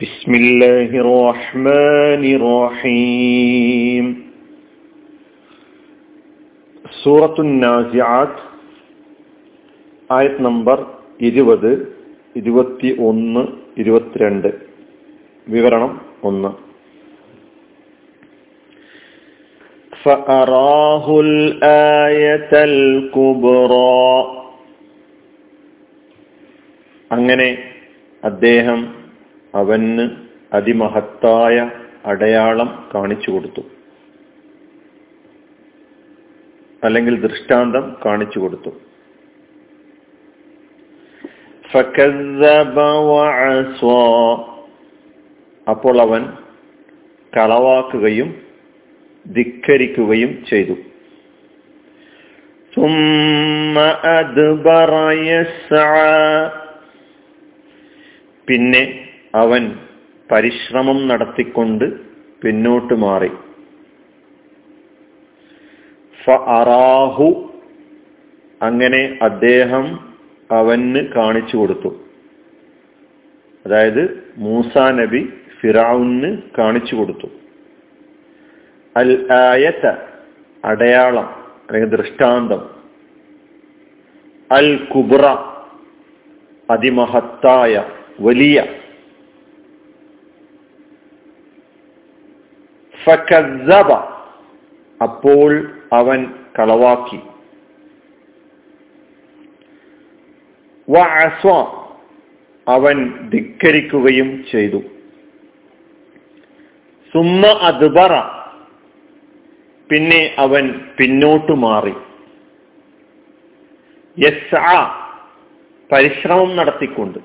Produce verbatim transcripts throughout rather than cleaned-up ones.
ബിസ്മില്ലാഹിർ റഹ്മാനിർ റഹീം. സൂറത്തുൻ നാസിആത്ത് ആയത് നമ്പർ ഇരുപത്, ഇരുപത്തി ഒന്ന്, ഇരുപത്തിരണ്ട്. വിവരണം ഒന്ന്. ഫഅറാഹുൽ ആയതൽ കുബ്റാ, അങ്ങനെ അദ്ദേഹം അവന് അതിമഹത്തായ അടയാളം കാണിച്ചു കൊടുത്തു, അല്ലെങ്കിൽ ദൃഷ്ടാന്തം കാണിച്ചു കൊടുത്തു. ഫകസ്സബ വഅസ്വാ, അപ്പോൾ അവൻ കളവാക്കുകയും ധിക്കരിക്കുകയും ചെയ്തു. സുമ്മ അദ്ബറ യസ്ആ, പിന്നെ അവൻ പരിശ്രമം നടത്തിക്കൊണ്ട് പിന്നോട്ട് മാറി. ഫഅറാഹു, അങ്ങനെ അദ്ദേഹം അവന് കാണിച്ചു കൊടുത്തു, അതായത് മൂസാ നബി ഫിറഔന് കാണിച്ചു കൊടുത്തു. അൽ ആയത, അടയാളം അല്ലെങ്കിൽ ദൃഷ്ടാന്തം. അൽ കുബ്ര, അതിമഹത്തായ വലിയ. ഫകസ്സബ, അപ്പോൾ അവൻ കളവാക്കി. വഅസ്വ, അവൻ ധിക്കരിക്കുകയും ചെയ്തു. സുമ്മ അദ്ബറ, പിന്നെ അവൻ പിന്നോട്ടു മാറി. യസ്അ, പരിശ്രമം നടത്തിക്കൊണ്ട്,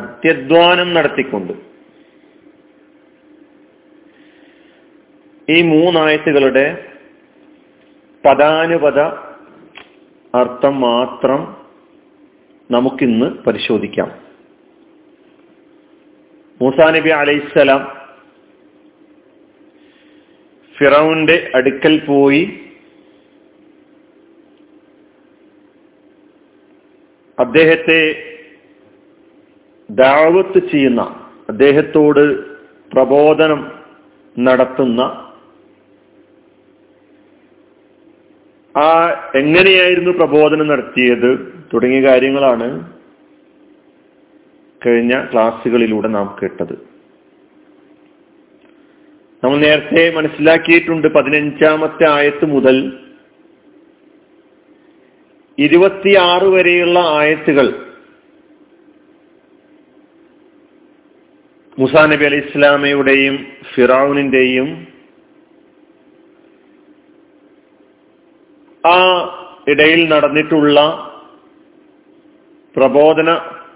അത്യധ്വാനം നടത്തിക്കൊണ്ട്. ഈ മൂന്നായത്തുകളുടെ പദാനുപദ അർത്ഥം മാത്രം നമുക്കിന്ന് പരിശോധിക്കാം. മൂസാ നബി അലൈഹിസ്സലാം ഫിറൗന്റെ അടുക്കൽ പോയി അദ്ദേഹത്തെ ദഅവത്ത് ചെയ്യുന്ന, അദ്ദേഹത്തോട് പ്രബോധനം നടത്തുന്ന ആ എങ്ങനെയായിരുന്നു പ്രബോധനം നടത്തിയത് തുടങ്ങിയ കാര്യങ്ങളാണ് കഴിഞ്ഞ ക്ലാസ്സുകളിലൂടെ നാം കേട്ടത്. നമ്മൾ നേരത്തെ മനസ്സിലാക്കിയിട്ടുണ്ട്, പതിനഞ്ചാമത്തെ ആയത്ത് മുതൽ ഇരുപത്തിയാറ് വരെയുള്ള ആയത്തുകൾ മൂസാ നബി അലൈഹി ഇസ്ലാമയുടെയും ഫിറൗനിന്റെയും ആ ഇടയിൽ നടന്നിട്ടുള്ള പ്രബോധന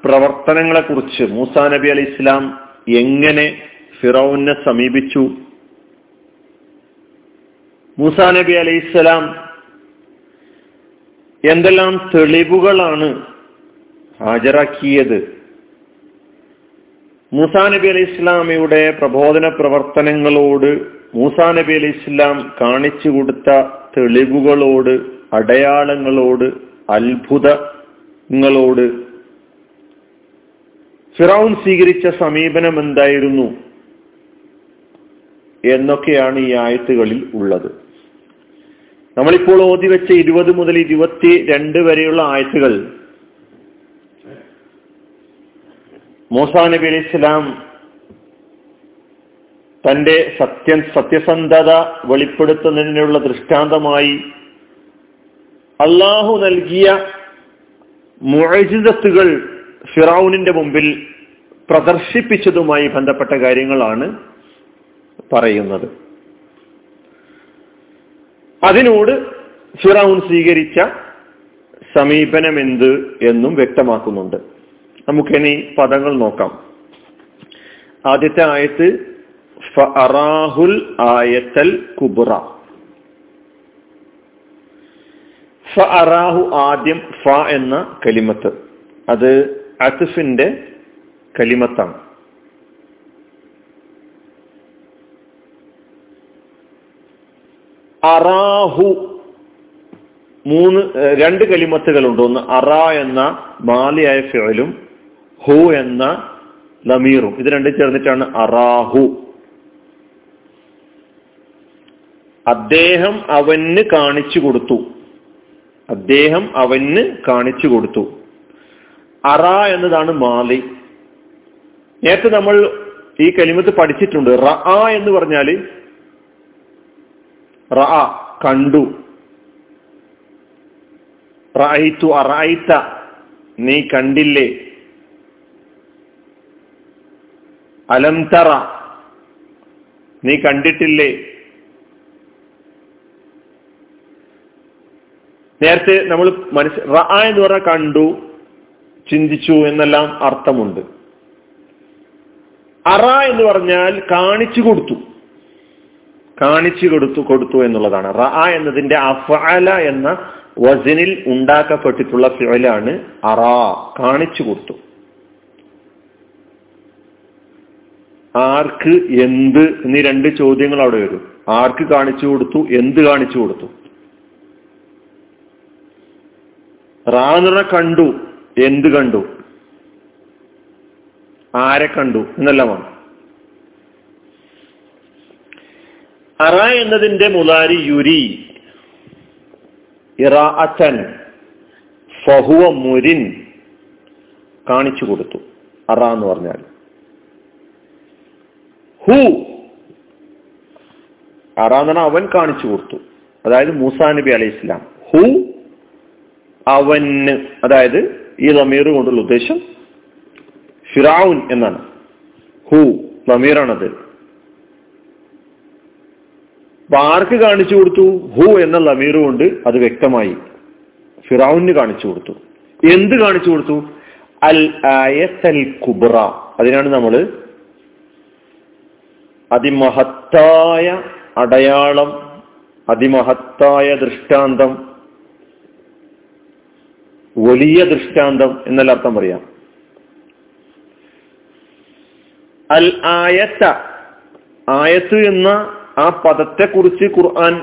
പ്രവർത്തനങ്ങളെ കുറിച്ച്, മൂസാ നബി അലൈഹി ഇസ്ലാം എങ്ങനെ ഫിറൗനെ സമീപിച്ചു, മൂസാ നബി അലൈഹി ഇസ്ലാം എന്തെല്ലാം തെളിവുകളാണ് ഹാജരാക്കിയത്, മൂസാ നബി അലൈഹി ഇസ്ലാമിയുടെ പ്രബോധന പ്രവർത്തനങ്ങളോട്, മൂസാ നബി അലൈഹി ഇസ്ലാം കാണിച്ചു കൊടുത്ത തെളിവുകളോട്, അടയാളങ്ങളോട്, അത്ഭുതങ്ങളോട് ഫിറൗൻ സ്വീകരിച്ച സമീപനം എന്തായിരുന്നു എന്നൊക്കെയാണ് ഈ ആയത്തുകളിൽ ഉള്ളത്. നമ്മളിപ്പോൾ ഓതിവെച്ച ഇരുപത് മുതൽ ഇരുപത്തി രണ്ട് വരെയുള്ള ആയത്തുകൾ മൂസാ നബി അലൈഹി ഇസ്ലാം തന്റെ സത്യം സത്യസന്ധത വെളിപ്പെടുത്തുന്നതിനുള്ള ദൃഷ്ടാന്തമായി അള്ളാഹു നൽകിയ മുഅ്ജിസത്തുകൾ ഫിറൗനിന്റെ മുമ്പിൽ പ്രദർശിപ്പിച്ചതുമായി ബന്ധപ്പെട്ട കാര്യങ്ങളാണ് പറയുന്നത്. അതിനോട് ഫിറൗൻ സ്വീകരിച്ച സമീപനം എന്ത് എന്നും വ്യക്തമാക്കുന്നുണ്ട്. നമുക്കിനി പദങ്ങൾ നോക്കാം. ആദ്യത്തെ ആയത്ത് ഫഅറാഹുൽ ആയത്തൽ കുബ്റ. ഫഅറാഹു, ആദ്യം ഫ എന്ന കലിമത്ത്, അത് അത്ഫിന്റെ കലിമത്താണ്. അറാഹു, മൂന്ന് രണ്ട് കലിമത്തുകളുണ്ട്. ഒന്ന് അറ എന്ന മാലിയായ ഫിഅലും ഹു എന്ന ലമീറും ഇത് രണ്ടും ചേർന്നിട്ടാണ് അറാഹു. അദ്ദേഹം അവന് കാണിച്ചു കൊടുത്തു, അദ്ദേഹം അവന് കാണിച്ചു കൊടുത്തു. അറ എന്നതാണ് മാലി. നേരത്തെ നമ്മൾ ഈ കലിമത്ത് പഠിച്ചിട്ടുണ്ട്. റ എന്ന് പറഞ്ഞാല് റ കണ്ടു, റഅയ്തു അറഅയ്ത നീ കണ്ടില്ലേ, അലം തറ നീ കണ്ടിട്ടില്ലേ. നേരത്തെ നമ്മൾ മനസ്സ് റ എന്ന് പറഞ്ഞാൽ കണ്ടു, ചിന്തിച്ചു എന്നെല്ലാം അർത്ഥമുണ്ട്. അറ എന്ന് പറഞ്ഞാൽ കാണിച്ചു കൊടുത്തു, കാണിച്ചു കൊടുത്തു കൊടുത്തു എന്നുള്ളതാണ്. റ എന്നതിന്റെ അഫഅല എന്ന വസനിൽ ഉണ്ടാക്കപ്പെട്ടിട്ടുള്ള ഫിഅലാണ് അറ, കാണിച്ചു കൊടുത്തു. ആർക്ക്, എന്ത് എന്നീ രണ്ട് ചോദ്യങ്ങൾ അവിടെ വരും. ആർക്ക് കാണിച്ചു കൊടുത്തു, എന്ത് കാണിച്ചു കൊടുത്തു. റാനുറ കണ്ടു, എന്ത് കണ്ടു, ആരെ കണ്ടു എന്നെല്ലാമാണ്. അറ എന്നതിന്റെ മുലാരി യുരി ഇറാഅതൻ ഫഹുവ മുരിൻ, കാണിച്ചു കൊടുത്തു അറ എന്ന് പറഞ്ഞാൽ. ഹു അറ എന്ന് പറഞ്ഞാൽ അവൻ കാണിച്ചു കൊടുത്തു, അതായത് മൂസാ നബി അലൈഹി ഇസ്ലാം. ഹു അവന്, അതായത് ഈ ലമീർ കൊണ്ടുള്ള ഉദ്ദേശം ഫിറഔൻ എന്നാണ്. ഹു ലമീറാണത്. ആർക്ക് കാണിച്ചു കൊടുത്തു, ഹു എന്ന ലമീർ കൊണ്ട് അത് വ്യക്തമായി ഫിറഔന് കാണിച്ചു കൊടുത്തു. എന്ത് കാണിച്ചു കൊടുത്തു, അൽ ആയത്തുൽ കുബ്ര, അതിനാണ് നമ്മൾ അതിമഹത്തായ അടയാളം, അതിമഹത്തായ ദൃഷ്ടാന്തം, വലിയ ദൃഷ്ടാന്തം എന്നല്ല അർത്ഥം പറയാം. അൽ ആയത്ത, ആയത്ത് എന്ന ആ പദത്തെക്കുറിച്ച് ഖുർആൻ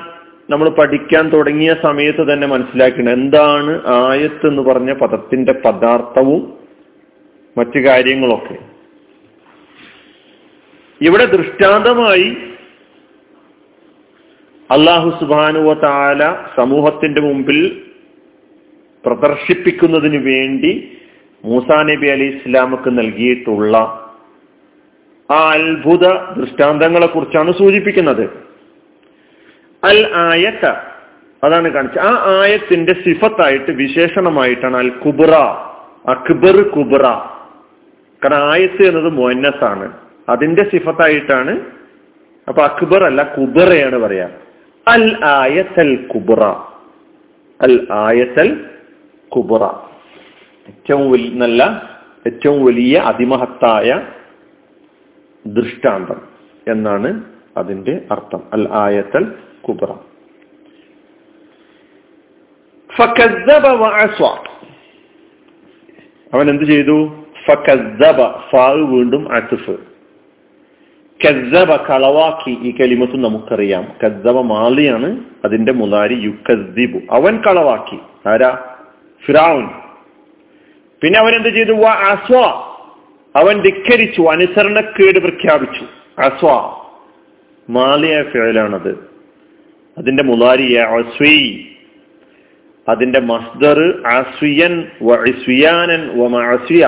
നമ്മൾ പഠിക്കാൻ തുടങ്ങിയ സമയത്ത് തന്നെ മനസ്സിലാക്കണം. എന്താണ് ആയത്ത് എന്ന് പറഞ്ഞ പദത്തിന്റെ പദാർത്ഥവും മറ്റു കാര്യങ്ങളൊക്കെ. ഇവിടെ ദൃഷ്ടാന്തമായി അല്ലാഹു സുബ്ഹാനഹു വ തആല സമൂഹത്തിന്റെ മുമ്പിൽ പ്രദർശിപ്പിക്കുന്നതിന് വേണ്ടി മൂസാ നബി അലി ഇസ്ലാമക്ക് നൽകിയിട്ടുള്ള ആ അത്ഭുത ദൃഷ്ടാന്തങ്ങളെ കുറിച്ചാണ് സൂചിപ്പിക്കുന്നത്. അൽ ആയത്ത് അതാണ് കാണിച്ചത്. ആ ആയത്തിന്റെ സിഫത്തായിട്ട്, വിശേഷണമായിട്ടാണ് അൽ കുബ്ര, അക്ബർ കുബ്ര. കാരണം ആയത്ത് എന്നത് മുഅന്നസാണ്, അതിന്റെ സിഫത്തായിട്ടാണ്. അപ്പൊ അക്ബർ അല്ല കുബ്രയാണ് പറയാ. അൽ ആയത്തൽ കുബ്ര, അൽ ആയത്തൽ കുബ്ര, ഏറ്റവും നല്ല, ഏറ്റവും വലിയ, അതിമഹത്തായ ദൃഷ്ടാന്തം എന്നാണ് അതിന്റെ അർത്ഥം. അൽ ആയത്തൽ കുബ്ര. ഫകദ്ദബ വഅസ്വ, അവൻ എന്ത് ചെയ്തു. ഫകദ്ദബ, ഫാഉ വീണ്ടും അത്ഫ്. കദ്ദബ കളവാക്കി, ഈ കലിമത്ത് നമുക്കറിയാം. കദ്ദബ മാലിയാണ്, അതിന്റെ മുലാരി യുകദ്ദിബു, അവൻ കളവാക്കി. ആരാ, ഫിറഔൻ. പിന്നെ അവൻ എന്ത് ചെയ്തു, വഅസ്വ, അവൻ ധിക്കരിച്ചു, അനുസരണക്കേട് പ്രഖ്യാപിച്ചു. അസ്വ മാലിയ ഫിഅലാണത്, അതിന്റെ മുലാരി അസ്വി, അതിന്റെ മസ്ദർ അസ്വിയൻ വഇസ്വിയാനൻ വമഅസ്വിയ,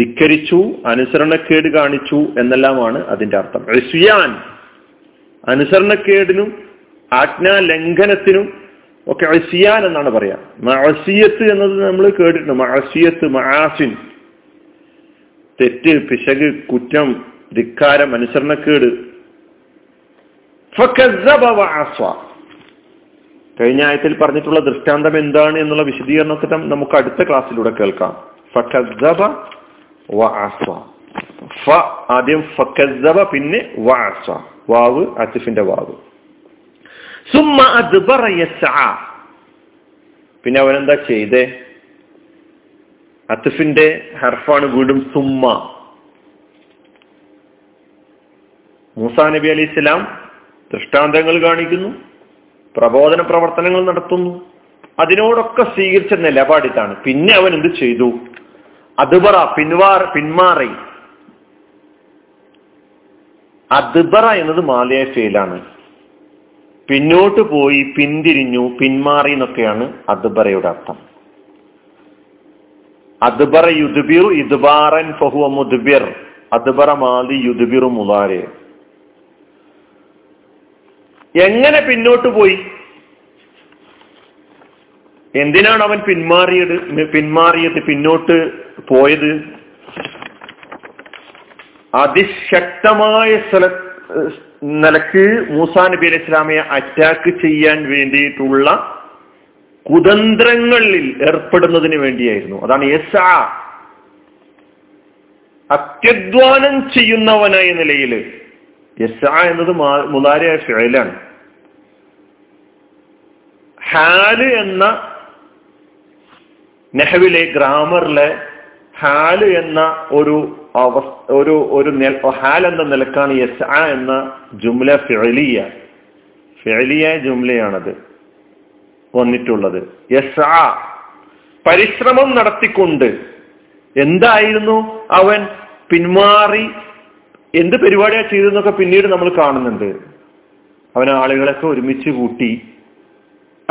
ധിക്കരിച്ചു, അനുസരണക്കേട് കാണിച്ചു എന്നെല്ലാമാണ് അതിന്റെ അർത്ഥം. ഇസ്വിയാൻ അനുസരണക്കേടിനും ആജ്ഞാലംഘനത്തിനും ഒക്കെ ഇസ്യാൻ എന്നാണ് പറയാ. മഅസിയത്ത് എന്നത് നമ്മൾ കേട്ടിട്ടുണ്ട്. മഅസിയത്ത്, മആസിൻ, തെറ്റ്, പിശക്, കുറ്റം, ധിക്കാരം, അനുസരണക്കേട്. ഫകദ്ദബ വഅസ്വ, കഴിഞ്ഞ ആയത്തിൽ പറഞ്ഞിട്ടുള്ള ദൃഷ്ടാന്തം എന്താണ് എന്നുള്ള വിശദീകരണത്തെ നമുക്ക് അടുത്ത ക്ലാസ്സിലൂടെ കേൾക്കാം. ഫകദ്ദബ വഅസ്വ. ഫ ആദ്യം ഫകദ്ദബ, പിന്നെ വഅസ്വ, വാവ് അത്ഫിന്റെ വാവ്. സുമ്മ അദ്ബറ യസ്അ, പിന്നെ അവനെന്താ ചെയ്തേ. അത്ഫിന്റെ ഹർഫാണ് വീണ്ടും സുമ്മ. മൂസാ നബി അലൈഹി ഇസ്ലാം ദൃഷ്ടാന്തങ്ങൾ കാണിക്കുന്നു, പ്രബോധന പ്രവർത്തനങ്ങൾ നടത്തുന്നു, അതിനോടൊക്കെ സ്വീകരിച്ച നിലപാടിതാണ്. പിന്നെ അവൻ എന്ത് ചെയ്തു, അദ്ബറ പിൻവാർ പിന്മാറി. അദ്ബറ എന്നത് മലേഷ്യയിലാണ്. പിന്നോട്ട് പോയി, പിന്തിരിഞ്ഞു, പിന്മാറി എന്നൊക്കെയാണ് അദ്ബറയുടെ അർത്ഥം. അദ്ബറ യുദ്ബിറു ഇദ്ബാറൻ ഫഹുവ മുദ്ബിർ. അദ്ബറ മാലി യുദ്ബിറു മുളാരെ. എങ്ങനെ പിന്നോട്ട് പോയി? എന്തിനാണ് അവൻ പിന്മാറിയത് പിന്മാറിയത് പിന്നോട്ട് പോയത്? അതിശക്തമായ സ്ഥല നിലക്ക് മൂസാ നബി അലൈഹി ഇസ്ലാമിയെ അറ്റാക്ക് ചെയ്യാൻ വേണ്ടിയിട്ടുള്ള കുതന്ത്രങ്ങളിൽ ഏർപ്പെടുന്നതിന് വേണ്ടിയായിരുന്നു. അതാണ് യസാ, അത്യധ്വാനം ചെയ്യുന്നവനായ നിലയിൽ. യസാ എന്നത് മുലാരിയ ഫിഅലാണ്. ഹാല് എന്ന നെഹ്വിലെ ഗ്രാമറിലെ ഹാല് എന്ന ഒരു അവസ്ഥ, ഒരു ഒരു ഹാൽ എന്ന നിലക്കാണ് യസ്അ എന്ന ജുംല ഫിഅലിയ ഫിഅലിയ ജുംലയാണത് വന്നിട്ടുള്ളത്. യസ്അ പരിശ്രമം നടത്തിക്കൊണ്ട്. എന്തായിരുന്നു അവൻ പിന്മാറി എന്ത് പരിപാടിയാണ് ചെയ്തതെന്നൊക്കെ പിന്നീട് നമ്മൾ കാണുന്നുണ്ട്. അവൻ ആളുകളൊക്കെ ഒരുമിച്ച് കൂട്ടി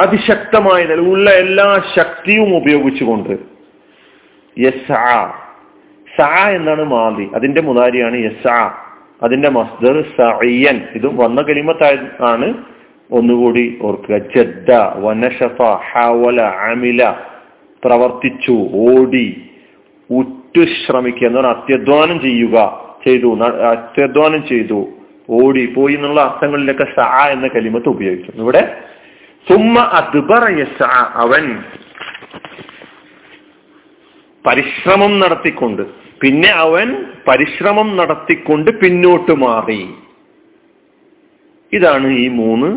അതിശക്തമായ ഉള്ള എല്ലാ ശക്തിയും ഉപയോഗിച്ചുകൊണ്ട്. യസ്അ സഅ എന്നാണ് മാദി, അതിന്റെ മുദാരിയാണ് യസ്അ. അതിന്റെ മസ്ദർ സഇയൻ. ഇതും വന്ന കലിമത്തായ ആണ്, ഒന്നുകൂടി ഓർക്കുക. ജദ്ദ വനശഫ ഹവല അമില, പ്രവർത്തിച്ചു, ഓടി, ഉറ്റു ശ്രമിക്കുക എന്ന് പറഞ്ഞാൽ അത്യധ്വാനം ചെയ്യുക, ചെയ്തു, അത്യധ്വാനം ചെയ്തു, ഓടി പോയി എന്നുള്ള അർത്ഥങ്ങളിലൊക്കെ സഅ എന്ന കലിമത്ത് ഉപയോഗിക്കുന്നു. ഇവിടെ സുമ്മ അദ്ബറ യസ്അ, അവൻ പരിശ്രമം നടത്തിക്കൊണ്ട്, പിന്നെ അവൻ പരിശ്രമം നടത്തിക്കൊണ്ട് പിന്നോട്ട് മാറി. ഇതാണ് ഈ മൂന്ന്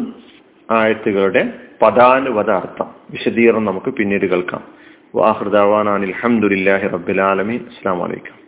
ആയത്തുകളുടെ പദാനുപദ അർത്ഥം. വിശദീകരണം നമുക്ക് പിന്നീട് കേൾക്കാം. വആഖിറു ദഅ്വാനാ അൽഹംദുലില്ലാഹി റബ്ബിൽ ആലമീൻ. അസ്സലാമു അലൈക്കും.